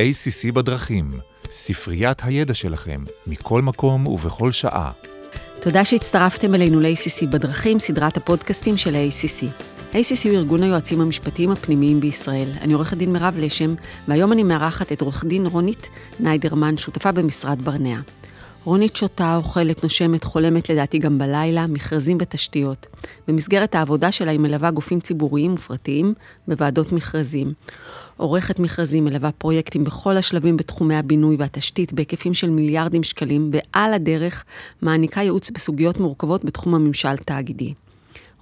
ACC בדרכים, ספריית הידע שלכם, מכל מקום ובכל שעה. תודה שהצטרפתם אלינו ל-ACC בדרכים, סדרת הפודקאסטים של ACC. ACC הוא ארגון היועצים המשפטיים הפנימיים בישראל. אני עורכת דין מירב לשם, והיום אני מארחת את עורכת דין רונית נידרמן, שותפה במשרד ברנע. רונית שותה, אוכלת, נושמת, חולמת לדעתי גם בלילה, מכרזים בתשתיות. במסגרת העבודה שלה היא מלווה גופים ציבוריים ופרטיים בוועדות מכרזים. עורכת מכרזים, מלווה פרויקטים בכל השלבים בתחומי הבינוי והתשתית, בהיקפים של מיליארדים שקלים, ועל הדרך מעניקה ייעוץ בסוגיות מורכבות בתחום הממשל תאגידי.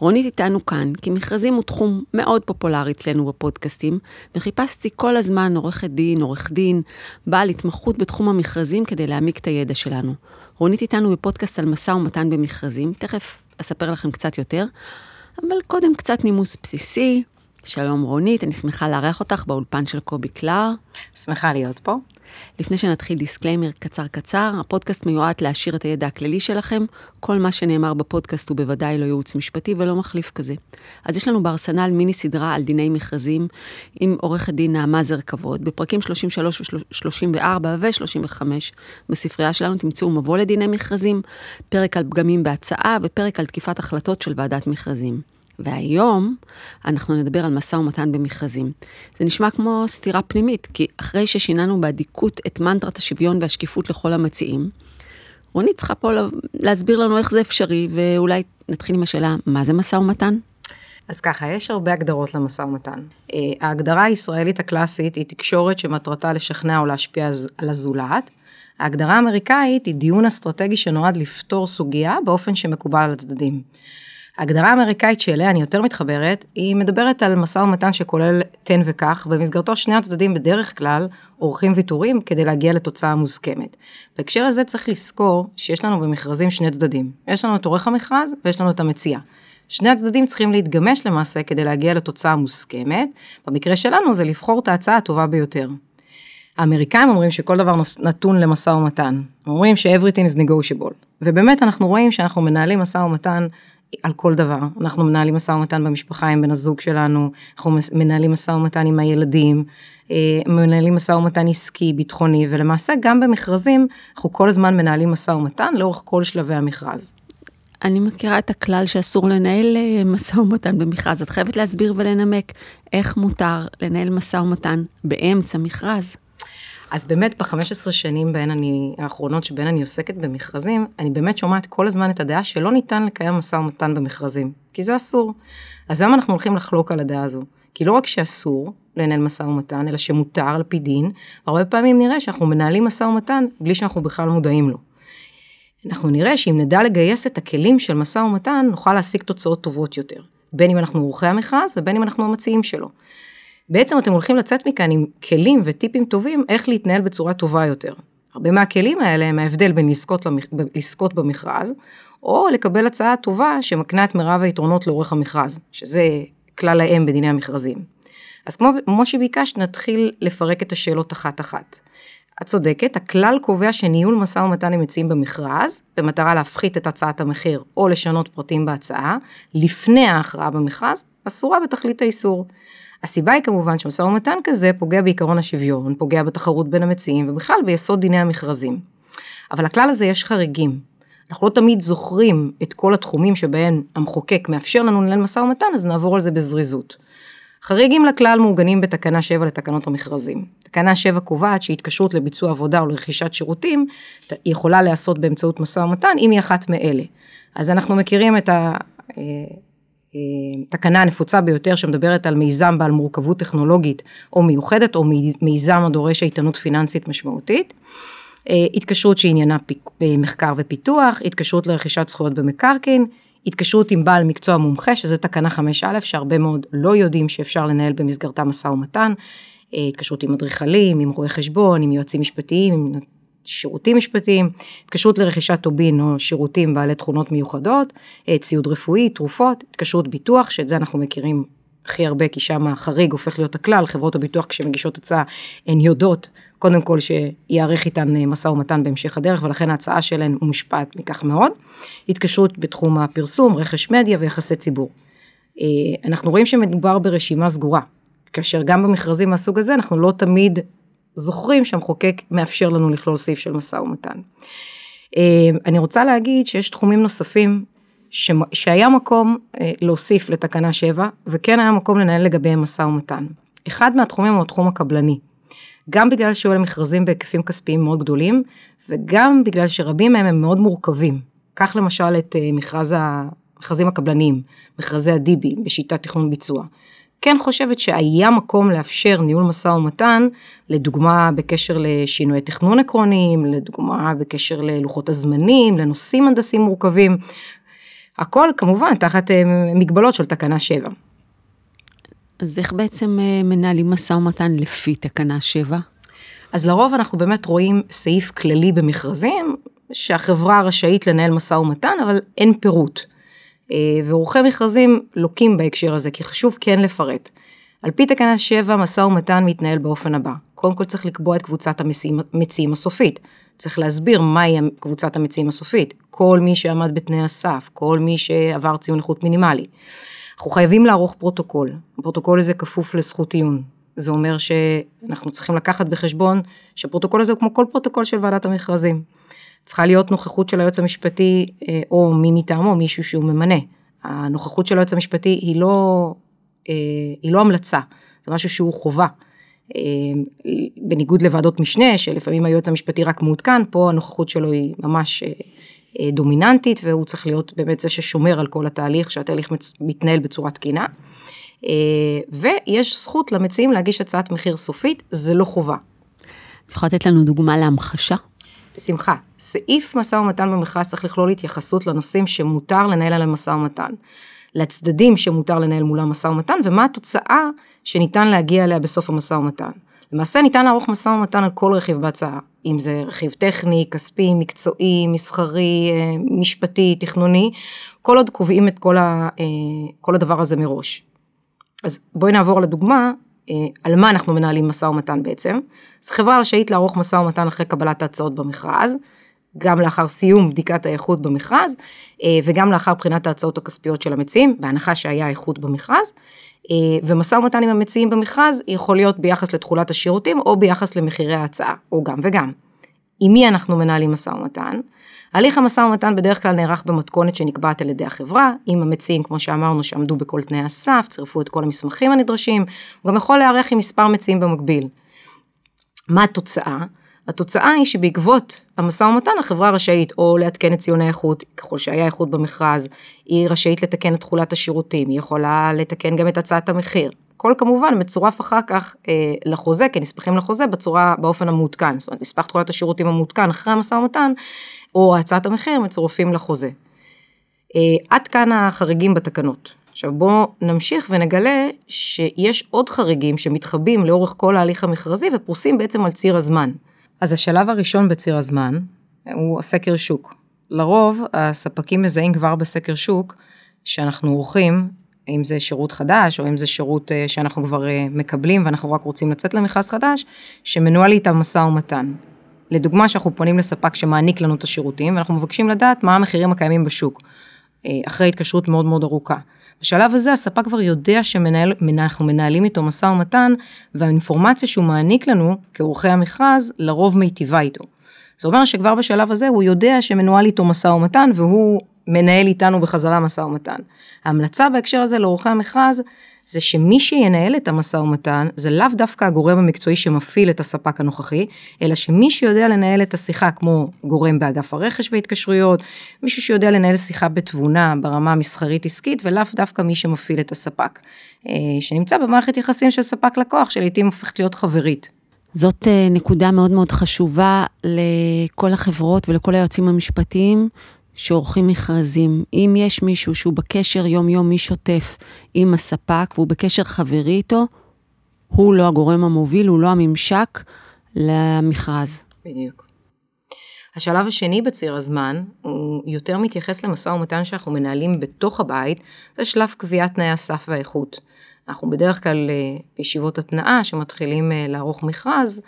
רונית איתנו כאן, כי מכרזים הוא תחום מאוד פופולרי אצלנו בפודקאסטים, וחיפשתי כל הזמן עורך דין, בעל התמחות בתחום המכרזים כדי להעמיק את הידע שלנו. רונית איתנו בפודקאסט על מסע ומתן במכרזים, תכף אספר לכם קצת יותר, אבל קודם קצת נימוס בסיסי. שלום רונית, אני שמחה לארח אותך באולפן של קובי קלר. שמחה להיות פה. לפני שנתחיל דיסקליימר קצר, הפודקאסט מיועד להשאיר את הידע הכללי שלכם, כל מה שנאמר בפודקאסט הוא בוודאי לא ייעוץ משפטי ולא מחליף כזה. אז יש לנו בארסנל מיני סדרה על דיני מכרזים עם עורכת דין נעמה כבוד, בפרקים 33 ו34 ו35 בספרייה שלנו תמצאו מבוא לדיני מכרזים, פרק על פגמים בהצעה ופרק על תקיפת החלטות של ועדת מכרזים. והיום אנחנו נדבר על מסע ומתן במכרזים. זה נשמע כמו סתירה פנימית, כי אחרי ששיננו בעדיקות את מנטרת השוויון והשקיפות לכל המציעים, רונית צריכה פה להסביר לנו איך זה אפשרי, ואולי נתחיל עם השאלה, מה זה מסע ומתן? אז ככה, יש הרבה הגדרות למסע ומתן. ההגדרה הישראלית הקלאסית היא תקשורת שמטרתה לשכנע או להשפיע על הזולת. ההגדרה האמריקאית היא דיון אסטרטגי שנועד לפתור סוגיה באופן שמקובל על הצדדים. ההגדרה האמריקאית שאליה אני יותר מתחברת, היא מדברת על מסע ומתן שכולל תן וכך, במסגרתו שני הצדדים בדרך כלל עורכים ויתורים כדי להגיע לתוצאה מוסכמת. בהקשר הזה צריך לזכור שיש לנו במכרזים שני צדדים. יש לנו את עורך המכרז ויש לנו את המציע. שני הצדדים צריכים להתגמש למעשה כדי להגיע לתוצאה מוסכמת. במקרה שלנו זה לבחור את ההצעה הטובה ביותר. האמריקאים אומרים שכל דבר נתון למשא ומתן. אומרים ש-everything is negotiable. ובאמת אנחנו רואים שאנחנו מנהלים משא ומתן על כל דבר. אנחנו מנהלים משא ומתן במשפחה עם בן הזוג שלנו, אנחנו מנהלים משא ומתן עם הילדים, מנהלים משא ומתן עסקי, ביטחוני, ולמעשה גם במכרזים, אנחנו כל הזמן מנהלים משא ומתן לאורך כל שלבי המכרז. אני מכירה את הכלל שאסור לנהל משא ומתן במכרז. את חייבת להסביר ולנמק איך מותר לנהל משא ומתן באמצע מכרז. אז באמת ב-15 שנים האחרונות שבין אני עוסקת במכרזים, אני באמת שומעת כל הזמן את הדעה שלא ניתן לקיים משא ומתן במכרזים, כי זה אסור. אז היום אנחנו הולכים לחלוק על הדעה הזו, כי לא רק שאסור לנהל משא ומתן, אלא שמותר על פי דין, הרבה פעמים נראה שאנחנו מנהלים משא ומתן בלי שאנחנו בכלל מודעים לו. אנחנו נראה שאם נדע לגייס את הכלים של משא ומתן, נוכל להשיג תוצאות טובות יותר, בין אם אנחנו עורכי המכרז ובין אם אנחנו המציעים שלו. בעצם אתם הולכים לצאת מכאן עם כלים וטיפים טובים איך להתנהל בצורה טובה יותר. הרבה מהכלים האלה הם ההבדל בין לזכות במכרז, או לקבל הצעה טובה שמקנה את מרב היתרונות לאורך המכרז, שזה כלל האם בדיני המכרזים. אז כמו שביקש, נתחיל לפרק את השאלות אחת-אחת. את צודקת, הכלל קובע שניהול משא ומתן הם מציעים במכרז, במטרה להפחית את הצעת המחיר או לשנות פרטים בהצעה, לפני ההכרעה במכרז, אסורה בתכלית האיסור. הסיבה היא כמובן שמשא ומתן כזה פוגע בעיקרון השוויון, פוגע בתחרות בין המציעים, ובכלל ביסוד דיני המכרזים. אבל הכלל הזה יש חריגים. אנחנו לא תמיד זוכרים את כל התחומים שבהם המחוקק מאפשר לנו לנהל משא ומתן, אז נעבור על זה בזריזות. חריגים לכלל מעוגנים בתקנה 7 לתקנות המכרזים. תקנה 7 קובעת שהתקשרות לביצוע עבודה או לרכישת שירותים, היא יכולה לעשות באמצעות משא ומתן, אם היא אחת מאלה. אז אנחנו מכירים את תקנה הנפוצה ביותר שמדברת על מיזם בעל מורכבות טכנולוגית או מיוחדת, או מיזם הדורש איתנות פיננסית משמעותית, התקשרות שעניינה מחקר ופיתוח, התקשרות לרכישת זכויות במקרקעין, התקשרות עם בעל מקצוע מומחה, שזה תקנה 5א, שהרבה מאוד לא יודעים שאפשר לנהל במסגרתה משא ומתן, התקשרות עם אדריכלים, עם רואי חשבון, עם יועצים משפטיים, עם שירותים משפטיים, התקשרות לרכישת טובין או שירותים בעלי תכונות מיוחדות, ציוד רפואי, תרופות, התקשרות ביטוח, שאת זה אנחנו מכירים הכי הרבה, כי שם החריג הופך להיות הכלל, חברות הביטוח כשמגישות הצעה הן יודעות, קודם כל שיערך איתן משא ומתן בהמשך הדרך, ולכן ההצעה שלהן מושפעת מכך מאוד, התקשרות בתחום הפרסום, רכש מדיה ויחסי ציבור. אנחנו רואים שמדובר ברשימה סגורה, כאשר גם במכרזים מהסוג הזה אנחנו לא תמיד זוכרים שהמחוקק מאפשר לנו לכלול סעיף של משא ומתן. אני רוצה להגיד שיש תחומים נוספים שהיה מקום להוסיף לתקנה 7, וכן היה מקום לנהל לגביהם משא ומתן. אחד מהתחומים הוא התחום הקבלני. גם בגלל שהוא למכרזים בהיקפים כספיים מאוד גדולים, וגם בגלל שרבים מהם הם מאוד מורכבים. כך למשל את מכרזים הקבלניים, מכרזי הדיבי, בשיטת תכנון ביצוע. כן חושבת שהיה מקום לאפשר ניהול משא ומתן, לדוגמה בקשר לשינוי תכנון עקרוניים, לדוגמה בקשר ללוחות הזמנים, לנושאים הנדסיים מורכבים. הכל כמובן תחת מגבלות של תקנה 7. אז איך בעצם מנהלים משא ומתן לפי תקנה 7? אז לרוב אנחנו באמת רואים סעיף כללי במכרזים, שהחברה רשאית לנהל משא ומתן, אבל אין פירוט. ועורכי מכרזים לוקים בהקשר הזה, כי חשוב כן לפרט. על פי תקנה 7, משא ומתן מתנהל באופן הבא. קודם כל צריך לקבוע את קבוצת המציעים הסופית. צריך להסביר מהי קבוצת המציעים הסופית. כל מי שעמד בתנאי הסף, כל מי שעבר ציון איכות מינימלי. אנחנו חייבים לערוך פרוטוקול. הפרוטוקול הזה כפוף לזכות עיון. זה אומר שאנחנו צריכים לקחת בחשבון שהפרוטוקול הזה הוא כמו כל פרוטוקול של ועדת המכרזים. צריכה להיות נוכחות של היועץ המשפטי, או מי מטעמו, מישהו שהוא ממנה. הנוכחות של היועץ המשפטי היא לא המלצה, זה משהו שהוא חובה. בניגוד לוועדות משנה, שלפעמים היועץ המשפטי רק מעודכן, פה הנוכחות שלו היא ממש דומיננטית, והוא צריך להיות באמת זה ששומר על כל התהליך, שהתהליך מתנהל בצורה תקינה. ויש זכות למציעים להגיש הצעת מחיר סופית, זה לא חובה. את יכולה לתת לנו דוגמה להמחשה? שמחה. סעיף משא ומתן במכרז צריך לכלול התייחסות לנושאים שמותר לנהל עליהם משא ומתן, לצדדים שמותר לנהל מולם משא ומתן, ומה התוצאה שניתן להגיע אליה בסוף המשא ומתן. למעשה ניתן לערוך משא ומתן על כל רכיב בהצעה, אם זה רכיב טכני, כספי, מקצועי, מסחרי, משפטי, תכנוני, כל עוד קובעים את כל הדבר הזה מראש. אז בואי נעבור לדוגמה, על מה אנחנו מנהלים משא ומתן בעצם. אז חברה רשאית לערוך משא ומתן אחרי קבלת ההצעות במכרז, גם לאחר סיום בדיקת האיכות במכרז, וגם לאחר בחינת ההצעות הכספיות של המציעים, בהנחה שהיה איכות במכרז, ומשא ומתן עם המציעים במכרז יכול להיות ביחס לתחולת השירותים, או ביחס למחירי ההצעה, או גם וגם. עם מי אנחנו מנהלים משא ומתן? הליך המשא ומתן בדרך כלל נערך במתכונת שנקבעת על ידי החברה, עם המציעים, כמו שאמרנו, שעמדו בכל תנאי הסף, צירפו את כל המסמכים הנדרשים, גם יכול להיערך עם מספר מציעים במקביל. מה התוצאה? התוצאה היא שבעקבות המשא ומתן, החברה רשאית או להתקן את ציוני איכות, ככל שהיה איכות במכרז, היא רשאית לתקן את תחולת השירותים, היא יכולה לתקן גם את הצעת המחיר. כל כמובן מצורף אחר כך לחוזה, כי נספחים לחוזה באופן המעודכן, זאת אומרת, נספח תחולת השירותים המעודכן אחרי המשא ומתן, או הצעת המחיר מצורפים לחוזה. עד כאן החריגים בתקנות. עכשיו בואו נמשיך ונגלה שיש עוד חריגים שמתחבים לאורך כל ההליך המכרזי, ופרוסים בעצם על ציר הזמן. אז השלב הראשון בציר הזמן הוא הסקר שוק. לרוב הספקים מזהים כבר בסקר שוק שאנחנו עורכים, אם זה שירות חדש, או אם זה שירות שאנחנו כבר מקבלים, ואנחנו רק רוצים לצאת למכרז חדש, שמנוהל איתם משא ומתן. לדוגמה, שאנחנו פונים לספק שמעניק לנו את השירותים, ואנחנו מבקשים לדעת מה המחירים הקיימים בשוק, אחרי התקשרות מאוד מאוד ארוכה. בשלב הזה, הספק כבר יודע שאנחנו מנהלים איתו משא ומתן, והאינפורמציה שהוא מעניק לנו, כעורכי המכרז, לרוב מיטיבה איתו. זאת אומרת שכבר בשלב הזה, הוא יודע שמנוהל איתו משא ומתן, והוא מנהל איתנו בחזרה משא ומתן. ההמלצה בהקשר הזה לאורכי המכרז, זה שמי שינהל את המשא ומתן, זה לאו דווקא הגורם המקצועי שמפעיל את הספק הנוכחי, אלא שמי שיודע לנהל את השיחה, כמו גורם באגף הרכש והתקשרויות, מישהו שיודע לנהל שיחה בתבונה, ברמה מסחרית עסקית, ולאו דווקא מי שמפעיל את הספק, שנמצא במערכת יחסים של ספק לקוח, שלעיתים הופכת להיות חברית. זאת נקודה מאוד מאוד חשובה לכל החברות ולכל היועצים המשפטיים, שעורכים מכרזים. אם יש מישהו שהוא בקשר יום-יומי שוטף עם הספק, והוא בקשר חברי איתו, הוא לא הגורם המוביל, הוא לא הממשק למכרז. בדיוק. השלב השני בציר הזמן, הוא יותר מתייחס למשא ומתן שאנחנו מנהלים בתוך הבית, זה שלב קביעת תנאי הסף והאיכות. אנחנו בדרך כלל בישיבות התנאה שמתחילים לערוך מכרז,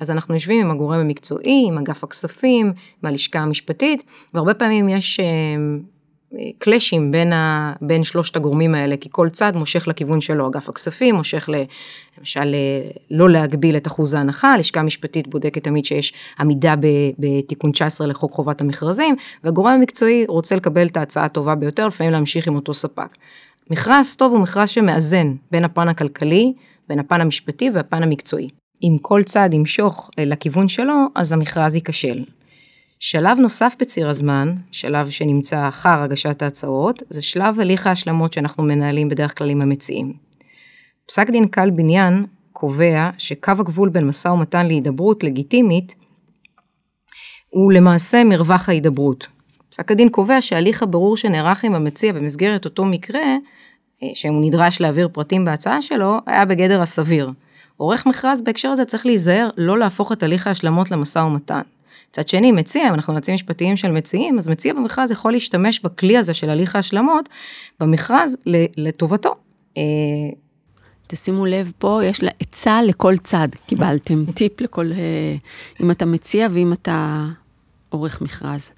אז אנחנו יושבים עם הגורם המקצועי, עם אגף הכספים, עם הלשכה המשפטית, והרבה פעמים יש קלאשים בין שלושת הגורמים האלה, כי כל צד מושך לכיוון שלו, אגף הכספים, מושך למשל לא להגביל את אחוז ההנחה, לשכה משפטית בודקת תמיד שיש עמידה בתיקון 19 לחוק חובת המכרזים, והגורם המקצועי רוצה לקבל את ההצעה הטובה ביותר, לפעמים להמשיך עם אותו ספק. מכרז טוב הוא מכרז שמאזן בין הפן הכלכלי, בין הפן המשפטי והפן המקצועי. אם כל צד ימשוך לכיוון שלו, אז המכרז ייכשל. שלב נוסף בציר הזמן, שלב שנמצא אחר הגשת ההצעות, זה שלב הליך ההשלמות שאנחנו מנהלים בדרך כלל עם המציעים. פסק דין קל בניין קובע שקו הגבול בין משא ומתן להידברות לגיטימית, הוא למעשה מרווח ההידברות. פסק הדין קובע שהליך הברור שנערך עם המציע במסגרת אותו מקרה, שהוא נדרש להעביר פרטים בהצעה שלו, היה בגדר הסביר. עורך מכרז בהקשר הזה צריך להיזהר לא להפוך את הליך ההשלמות למשא ומתן. צד שני, מציע, אם אנחנו מציעים משפטיים של מציעים, אז מציע במכרז יכול להשתמש בכלי הזה של הליך ההשלמות, במכרז לטובתו. תשימו לב פה, יש לה עצה לכל צד, קיבלתם טיפ לכל, אם אתה מציע ואם אתה עורך מכרז.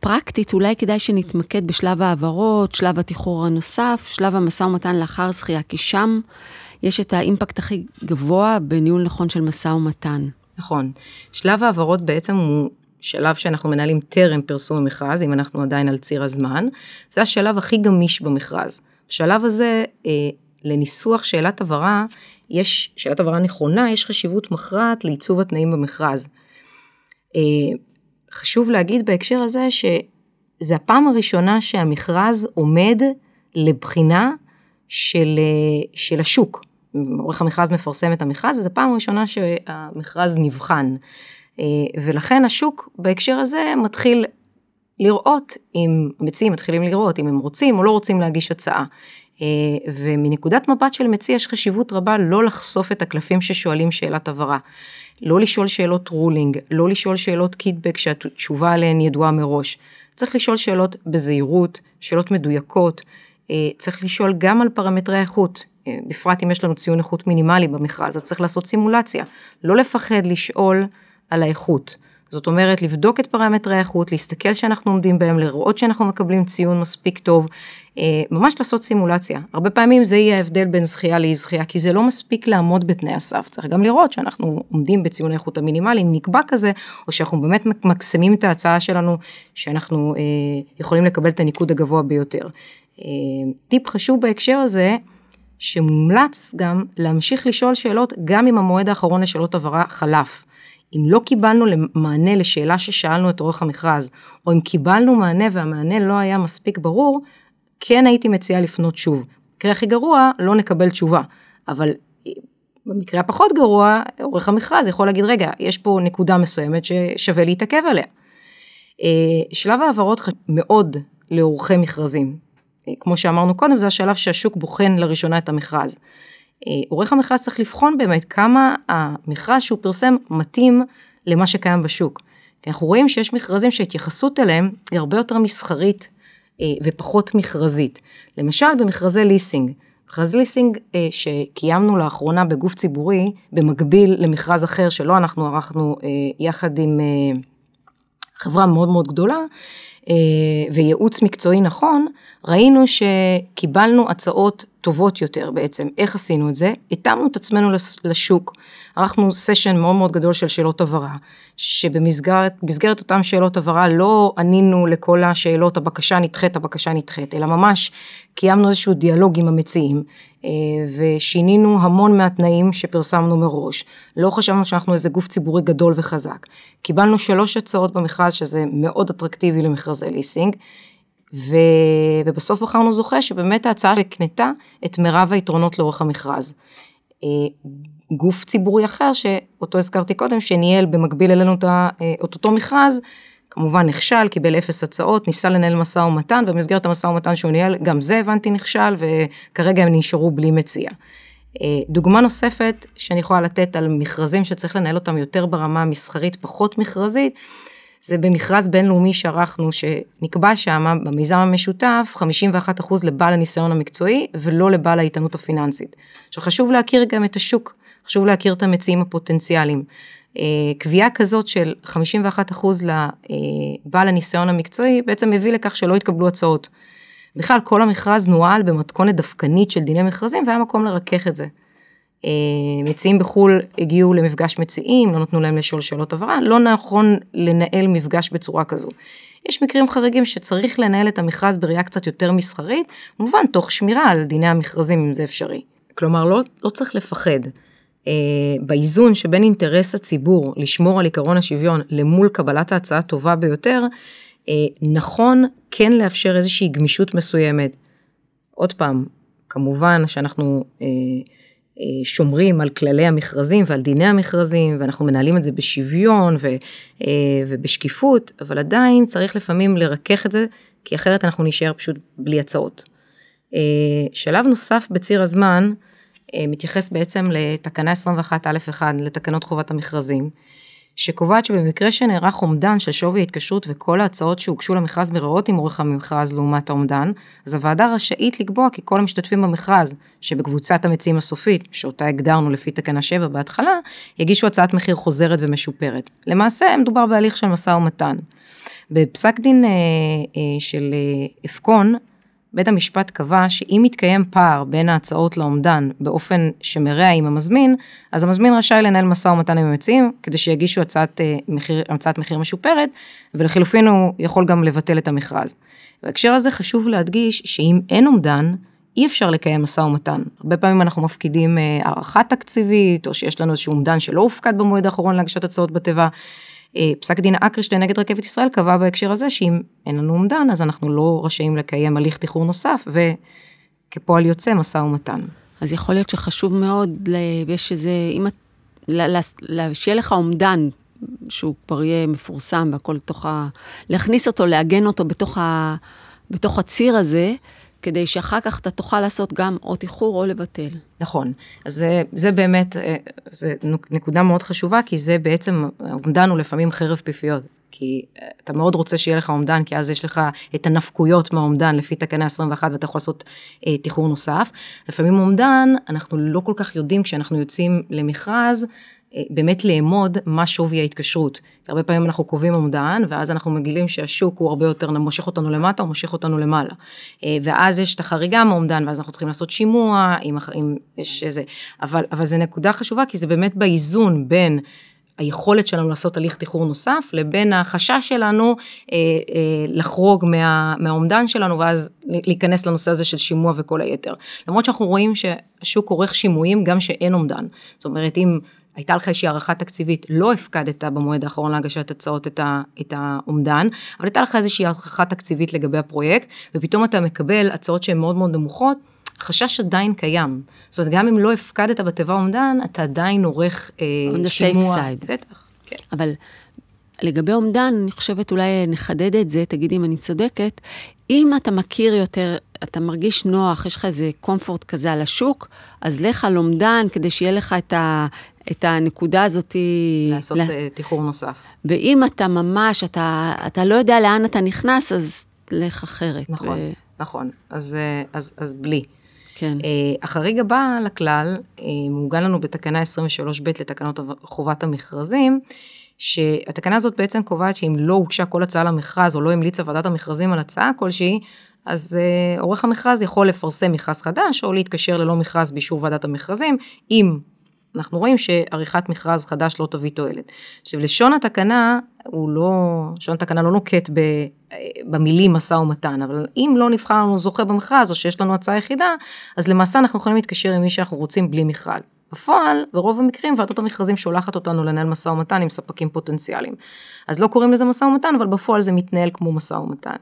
פרקטית, אולי כדאי שנתמקד בשלב העברות, שלב התיחור הנוסף, שלב המשא ומתן לאחר זכייה, כי שם יש את האימפקט הכי גבוה בניהול נכון של משא ומתן. נכון. שלב העברות בעצם הוא שלב שאנחנו מנהלים טרם פרסום המכרז, אם אנחנו עדיין על ציר הזמן. זה השלב הכי גמיש במכרז. בשלב הזה, לניסוח שאלת עברה נכונה, יש חשיבות מכרעת לעיצוב התנאים במכרז. חשוב להגיד בהקשר הזה, שזה הפעם הראשונה שהמכרז עומד לבחינה של השוק. עורך המכרז מפרסם את המכרז, וזו פעם ראשונה שהמכרז נבחן. ולכן השוק בהקשר הזה מתחיל לראות אם המציעים מתחילים לראות, אם הם רוצים או לא רוצים להגיש הצעה. ומנקודת מבט של מציע יש חשיבות רבה לא לחשוף את הקלפים ששואלים שאלת עברה. לא לשאול שאלות רולינג, לא לשאול שאלות קידבק שהתשובה עליהן ידועה מראש. צריך לשאול שאלות בזהירות, שאלות מדויקות. צריך לשאול גם על פרמטרי האיכות. בפרט אם יש לנו ציון איכות מינימלי במכרז, אז צריך לעשות סימולציה, לא לפחד לשאול על האיכות, זאת אומרת לבדוק את פרמטרי האיכות, להסתכל שאנחנו עומדים בהם, לראות שאנחנו מקבלים ציון מספיק טוב, ממש לעשות סימולציה, הרבה פעמים זה יהיה ההבדל בין זכייה לאי-זכייה, כי זה לא מספיק לעמוד בתנאי הסף, צריך גם לראות שאנחנו עומדים בציון האיכות המינימלי, אם נקבע כזה, או שאנחנו באמת מקסמים את ההצעה שלנו, שאנחנו יכולים לקבל את הניקוד הגבוה ביותר. טיפ חשוב בהקשר הזה, שמומלץ גם להמשיך לשאול שאלות גם אם המועד האחרון לשאלות עברה חלף. אם לא קיבלנו מענה לשאלה ששאלנו את עורך המכרז, או אם קיבלנו מענה והמענה לא היה מספיק ברור, כן הייתי מציעה לפנות שוב. במקרה הכי גרוע לא נקבל תשובה, אבל במקרה הפחות גרוע עורך המכרז יכול להגיד רגע, יש פה נקודה מסוימת ששווה להתעכב עליה. שלב העברות חשוב מאוד לעורכי מכרזים. כמו שאמרנו קודם, זה השלב שהשוק בוחן לראשונה את המכרז. עורך המכרז צריך לבחון באמת כמה המכרז שהוא פרסם מתאים למה שקיים בשוק. כי אנחנו רואים שיש מכרזים שהתייחסות אליהם היא הרבה יותר מסחרית ופחות מכרזית. למשל במכרזי ליסינג. מכרז ליסינג שקיימנו לאחרונה בגוף ציבורי, במקביל למכרז אחר שלא אנחנו ערכנו יחד עם חברה מאוד מאוד גדולה, וייעוץ מקצועי נכון, ראינו שקיבלנו הצעות טובות יותר בעצם. איך עשינו את זה? התאמנו את עצמנו לשוק, ערכנו סשן מאוד מאוד גדול של שאלות עברה, שבמסגרת אותם שאלות עברה לא ענינו לכל השאלות, הבקשה נדחית, אלא ממש קיימנו איזשהו דיאלוג עם המציעים, ושינינו המון מהתנאים שפרסמנו מראש. לא חשבנו שאנחנו איזה גוף ציבורי גדול וחזק. קיבלנו 3 הצעות במכרז, שזה מאוד אטרקטיבי למכרזי ליסינג, ובסוף בחרנו זוכה שבאמת ההצעה הקנתה את מירב היתרונות לאורך המכרז. גוף ציבורי אחר, שאותו הזכרתי קודם, שניהל במקביל אלינו את אותו מכרז, כמובן נכשל, קיבל 0 הצעות, ניסה לנהל משא ומתן, במסגרת המשא ומתן שהוא ניהל, גם זה הבנתי נכשל, וכרגע הם נשארו בלי מציע. דוגמה נוספת שאני יכולה לתת על מכרזים שצריך לנהל אותם יותר ברמה המסחרית, פחות מכרזית, זה במכרז בינלאומי שערכנו, שנקבע שם במיזם המשותף, 51% לבעל הניסיון המקצועי, ולא לבעל האיתנות הפיננסית. עכשיו חשוב להכיר גם את השוק, חשוב להכיר את המציעים הפוטנציאליים. קביעה כזאת של 51% לבעל הניסיון המקצועי, בעצם הביא לכך שלא התקבלו הצעות. בכלל, כל המכרז נועל במתכונת דווקנית של דיני מכרזים, והיה מקום לרכך את זה. מציעים בחול הגיעו למפגש מציעים, לא נתנו להם לשאול שאלות עברה, לא נכון לנהל מפגש בצורה כזו. יש מקרים חריגים שצריך לנהל את המכרז בראייה קצת יותר מסחרית, מובן תוך שמירה על דיני המכרזים אם זה אפשרי. כלומר, לא צריך לפחד. באיזון שבין אינטרס הציבור לשמור על עיקרון השוויון למול קבלת ההצעה הטובה ביותר, נכון כן לאפשר איזושהי גמישות מסוימת. עוד פעם, כמובן שאנחנו שומרים על כללי המכרזים ועל דיני המכרזים, ואנחנו מנהלים את זה בשוויון ובשקיפות, אבל עדיין צריך לפעמים לרכך את זה, כי אחרת אנחנו נשאר פשוט בלי הצעות. שלב נוסף בציר הזמן, מתייחס בעצם לתקנה 21(א)(1), לתקנות חובת המכרזים, שקובעת שבמקרה שנערך אומדן של שווי ההתקשרות וכל ההצעות שהוגשו למכרז מראות עם עורך המכרז לעומת האומדן, אז הוועדה רשאית לקבוע כי כל המשתתפים במכרז שבקבוצת המציעים הסופית, שאותה הגדרנו לפי תקנה 7 בהתחלה, יגישו הצעת מחיר חוזרת ומשופרת. למעשה, מדובר בהליך של משא ומתן. בפסק דין של אפקון, בית המשפט קבע שאם מתקיים פער בין ההצעות לאומדן באופן שמראה עם המזמין, אז המזמין רשאי לנהל מסע ומתן עם המציעים, כדי שיגישו הצעת מחיר משופרת, ולחילופין הוא יכול גם לבטל את המכרז. בהקשר הזה חשוב להדגיש שאם אין אומדן, אי אפשר לקיים מסע ומתן. הרבה פעמים אנחנו מפקידים הערכה תקציבית, או שיש לנו איזשהו אומדן שלא הופקד במועד האחרון להגשת הצעות בטבע. פסק דין אקרשטיין נגד רכבת ישראל קבע בהקשר הזה שאם אין לנו אומדן, אז אנחנו לא רשאים לקיים הליך תיחור נוסף, וכפועל יוצא משא ומתן. אז יכול להיות שחשוב מאוד, יש איזה, שיהיה לך אומדן, שהוא כבר יהיה מפורסם, והכל תוך להכניס אותו, להגן אותו בתוך הציר הזה, כדי שאחר כך אתה תוכל לעשות גם או תיחור או לבטל. נכון. אז זה באמת, זה נקודה מאוד חשובה, כי זה בעצם, האומדן הוא לפעמים חרב פיפיות, כי אתה מאוד רוצה שיהיה לך אומדן, כי אז יש לך את הנפקויות מהאומדן לפי תקנה 21, ואתה יכול לעשות תיחור נוסף. לפעמים אומדן, אנחנו לא כל כך יודעים, כשאנחנו יוצאים למכרז, באמת לאמוד מה שווי ההתקשרות. הרבה פעמים אנחנו קובעים אומדן, ואז אנחנו מגילים שהשוק הוא הרבה יותר, מושך אותנו למטה או מושך אותנו למעלה. ואז יש את החריגה מהאומדן, ואז אנחנו צריכים לעשות שימוע, אם יש איזה, אבל זה נקודה חשובה, כי זה באמת באיזון בין היכולת שלנו לעשות הליך תיחור נוסף, לבין החשש שלנו לחרוג מהאומדן שלנו, ואז להיכנס לנושא הזה של שימוע וכל היתר. למרות שאנחנו רואים שהשוק עורך שימועים גם שאין אומדן. זאת אומרת, אם הייתה לך איזושהי הערכה תקציבית, לא הפקדת במועד האחרון להגשת הצעות את האומדן, אבל הייתה לך איזושהי הערכה תקציבית לגבי הפרויקט, ופתאום אתה מקבל הצעות שהן מאוד מאוד נמוכות, החשש עדיין קיים. זאת אומרת, גם אם לא הפקדת בטבע אומדן, אתה עדיין עורך שימוע. בטח. כן. אבל לגבי אומדן, אני חושבת אולי נחדד את זה, תגיד אם אני צודקת, אם אתה מכיר יותר, אתה מרגיש נוח, יש לך איזה קומפורט כזה על השוק, אז לך על אומדן, כדי שיהיה לך את הנקודה הזאת. לעשות תיחור נוסף. ואם אתה ממש, אתה לא יודע לאן אתה נכנס, אז לך אחרת. נכון, נכון. אז בלי. כן. החריג הבא לכלל, מעוגן לנו בתקנה 23(ב) לתקנות חובת המכרזים, שהתקנה הזאת בעצם קובעת שאם לא הוגשה כל הצעה למכרז, או לא המליצה ועדת המכרזים על הצעה כלשהי, אז עורך המכרז יכול לפרסם מכרז חדש, או להתקשר ללא מכרז באישור ועדת המכרזים, אם אנחנו רואים שעריכת מכרז חדש לא תביא תועלת. עכשיו, לשון התקנה לא נוקט במילים משא ומתן, אבל אם לא נבחר לנו זוכה במכרז, או שיש לנו הצעה יחידה, אז למעשה אנחנו יכולים להתקשר עם מי שאנחנו רוצים בלי מכרז. בפועל, ברוב המקרים, ועדות המכרזים שולחת אותנו לנהל משא ומתן עם ספקים פוטנציאליים. אז לא קוראים לזה משא ומתן, אבל בפועל זה מתנהל כמו משא ומתן.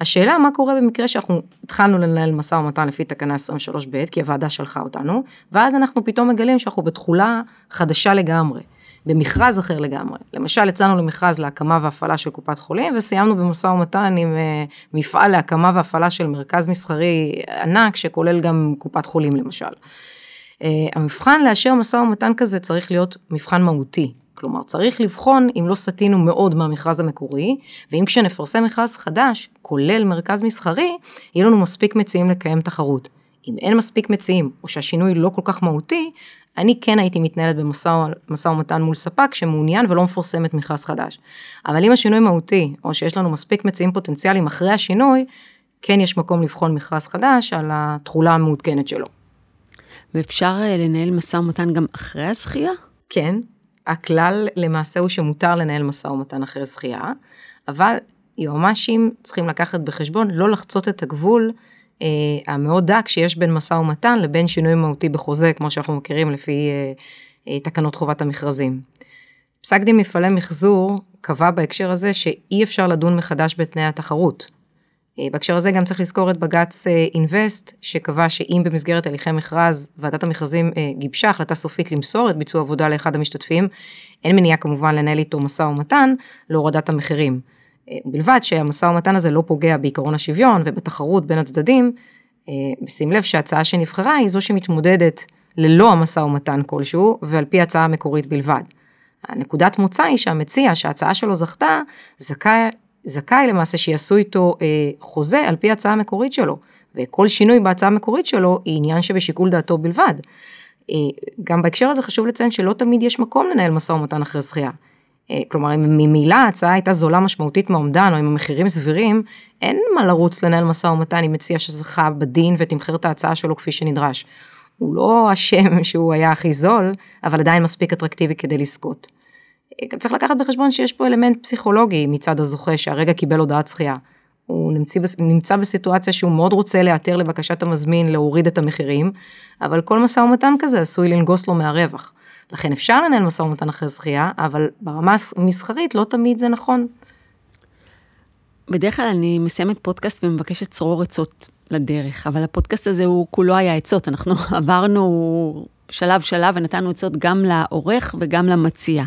השאלה מה קורה במקרה שאנחנו התחלנו לנהל משא ומתן לפי תקנה 23(ב), כי הוועדה שלחה אותנו, ואז אנחנו פתאום מגלים שאנחנו בתחולה חדשה לגמרי, במכרז אחר לגמרי. למשל, יצאנו למכרז להקמה והפעלה של קופת חולים, וסיימנו במשא ומתן עם מפעל להקמה והפעלה של מרכז מסחרי ענק, שכולל גם קופת חולים למשל. המבחן לאשר משא ומתן כזה צריך להיות מבחן מהותי, כלומר צריך לבחון אם לא סתינו מאוד מהמכרז המקורי, ואם כשנפרסם מכרז חדש, כולל מרכז מסחרי, יהיה לנו מספיק מציעים לקיים תחרות. אם אין מספיק מציעים, או שהשינוי לא כל כך מהותי, אני כן הייתי מתנהלת במשא ומתן מול ספק שמעוניין ולא מפורסמת מכרז חדש. אבל אם השינוי מהותי, או שיש לנו מספיק מציעים פוטנציאליים אחרי השינוי, כן יש מקום לבחון מכרז חדש על התחולה המעודכנת שלו. ואפשר לנהל משא ומתן גם אחרי הזכייה? כן, הכלל למעשה הוא שמותר לנהל משא ומתן אחרי הזכייה, אבל יועמ"שים צריכים לקחת בחשבון לא לחצות את הגבול המאוד דק שיש בין משא ומתן לבין שינוי מהותי בחוזה, כמו שאנחנו מכירים לפי תקנות חובת המכרזים. פסק דין מפעלי מחזור קבע בהקשר הזה שאי אפשר לדון מחדש בתנאי התחרות. בהקשר הזה גם צריך לזכור את בג"ץ אינבסט, שקבע שאם במסגרת הליכי מכרז, ועדת המכרזים גיבשה החלטה סופית למסור את ביצוע עבודה לאחד המשתתפים, אין מניעה כמובן לנהל איתו משא ומתן להורדת המחירים. בלבד שהמשא ומתן הזה לא פוגע בעיקרון השוויון ובתחרות בין הצדדים, בשים לב שההצעה שנבחרה היא זו שמתמודדת ללא המשא ומתן כלשהו, ועל פי ההצעה המקורית בלבד. הנקודת מוצא היא שהמציע שההצעה שלו זכתה, זכאי למעשה שיעשו איתו חוזה על פי ההצעה המקורית שלו, וכל שינוי בהצעה המקורית שלו היא עניין שבשיקול דעתו בלבד. גם בהקשר הזה חשוב לציין שלא תמיד יש מקום לנהל משא ומתן אחרי זכייה. כלומר, אם ממילא ההצעה הייתה זולה משמעותית מהעומדן, או אם המחירים סבירים, אין מה לרוץ לנהל משא ומתן עם מציע שזכה בדין ותמחר את ההצעה שלו כפי שנדרש. הוא לא אשם שהוא היה הכי זול, אבל עדיין מספיק אטרקטיבי כדי לזכות. גם צריך לקחת בחשבון שיש פה אלמנט פסיכולוגי מצד הזוכה, שהרגע קיבל הודעת זכייה. הוא נמצא בסיטואציה שהוא מאוד רוצה לאתר לבקשת המזמין, להוריד את המחירים, אבל כל משא ומתן כזה עשוי לנגוס לו מהרווח. לכן אפשר לנהל משא ומתן אחרי זכייה, אבל ברמה המסחרית לא תמיד זה נכון. בדרך כלל אני מסיימת פודקאסט ומבקשת צרור עצות לדרך, אבל הפודקאסט הזה הוא כולו היה עצות, אנחנו עברנו שלב שלב ונתנו עצות גם לעורך וגם למציע.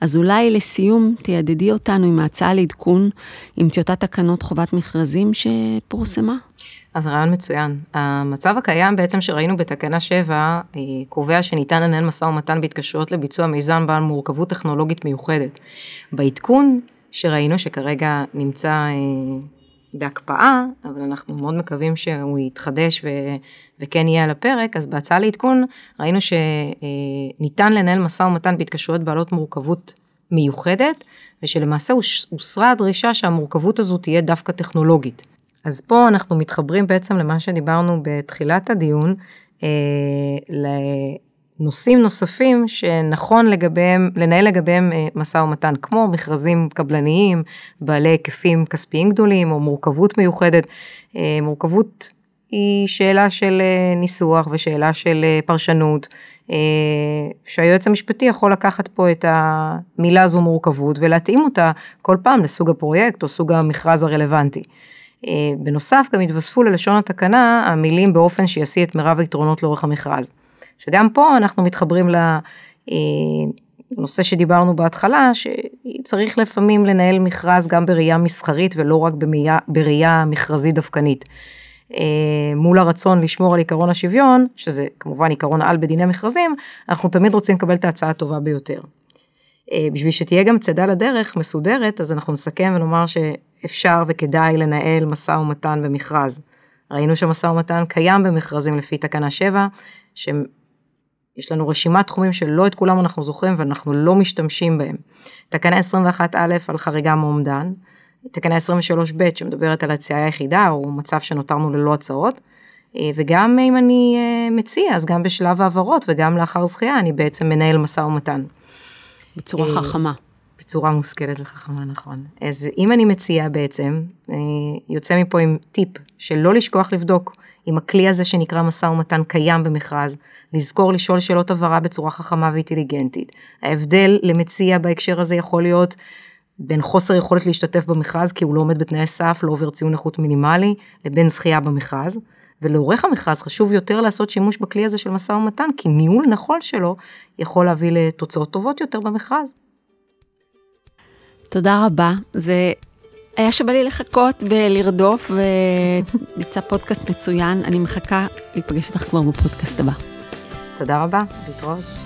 אז אולי לסיום תיעדדי אותנו עם ההצעה לעדכון, עם טיוטת תקנות חובת מכרזים שפורסמה? אז רעיון מצוין. המצב הקיים בעצם שראינו בתקנה 7, קובע שניתן לנהל משא ומתן בהתקשרויות לביצוע מיזם בעל מורכבות טכנולוגית מיוחדת. בעדכון שראינו שכרגע נמצא בהקפאה, אבל אנחנו מאוד מקווים שהוא יתחדש וכן יהיה על הפרק, אז בהצעה לעדכון ראינו שניתן לנהל משא ומתן בהתקשרויות בעלות מורכבות מיוחדת, ושלמעשה הוסרה הדרישה שהמורכבות הזו תהיה דווקא טכנולוגית. אז פה אנחנו מתחברים בעצם למה שדיברנו בתחילת הדיון, לנושאים נוספים שנכון לגביהם, לנהל לגביהם משא ומתן, כמו מכרזים קבלניים, בעלי היקפים כספיים גדולים, או מורכבות מיוחדת. מורכבות היא שאלה של ניסוח ושאלה של פרשנות, שהיועץ המשפטי יכול לקחת פה את המילה הזו מורכבות, ולהתאים אותה כל פעם לסוג הפרויקט או סוג המכרז הרלוונטי. בנוסף גם התווספו ללשון התקנה המילים באופן שישיא את מירב היתרונות לאורך המכרז, שגם פה אנחנו מתחברים לנושא שדיברנו בהתחלה, שצריך לפעמים לנהל מכרז גם בראייה מסחרית ולא רק בראייה מכרזית דווקנית, מול הרצון לשמור על עיקרון השוויון, שזה כמובן עיקרון העל בדיני המכרזים, אנחנו תמיד רוצים לקבל את ההצעה הטובה ביותר. בשביל שתהיה גם צדה לדרך מסודרת, אז אנחנו נסכם ונאמר שאפשר וכדאי לנהל משא ומתן במכרז. ראינו שמשא ומתן קיים במכרזים לפי תקנה 7, שיש לנו רשימת תחומים שלא את כולם אנחנו זוכרים ואנחנו לא משתמשים בהם. תקנה 21א על חריגה מעומדן, תקנה 23ב שמדברת על הצעה יחידה או מצב שנותרנו ללא הצעות, וגם אם אני מציע, אז גם בשלב העברות וגם לאחר זכייה אני בעצם מנהל משא ומתן. בצורה חכמה. בצורה מושכלת וחכמה, נכון. אז אם אני מציעה בעצם, יוצא מפה עם טיפ, שלא לשכוח לבדוק אם הכלי הזה שנקרא משא ומתן קיים במכרז, לזכור לשאול שאלות הבהרה בצורה חכמה ואינטליגנטית. ההבדל למציע בהקשר הזה יכול להיות בין חוסר יכולת להשתתף במכרז, כי הוא לא עומד בתנאי סף, לא עובר ציון איכות מינימלי, לבין זכייה במכרז. ולעורך המכרז חשוב יותר לעשות שימוש בכלי הזה של משא ומתן, כי ניהול נכון שלו יכול להביא לתוצאות טובות יותר במכרז. תודה רבה, זה היה שבא לי לחכות ולרדוף, ויצא פודקאסט מצוין, אני מחכה להיפגש איתך כבר בפודקאסט הבא. תודה רבה, להתראות.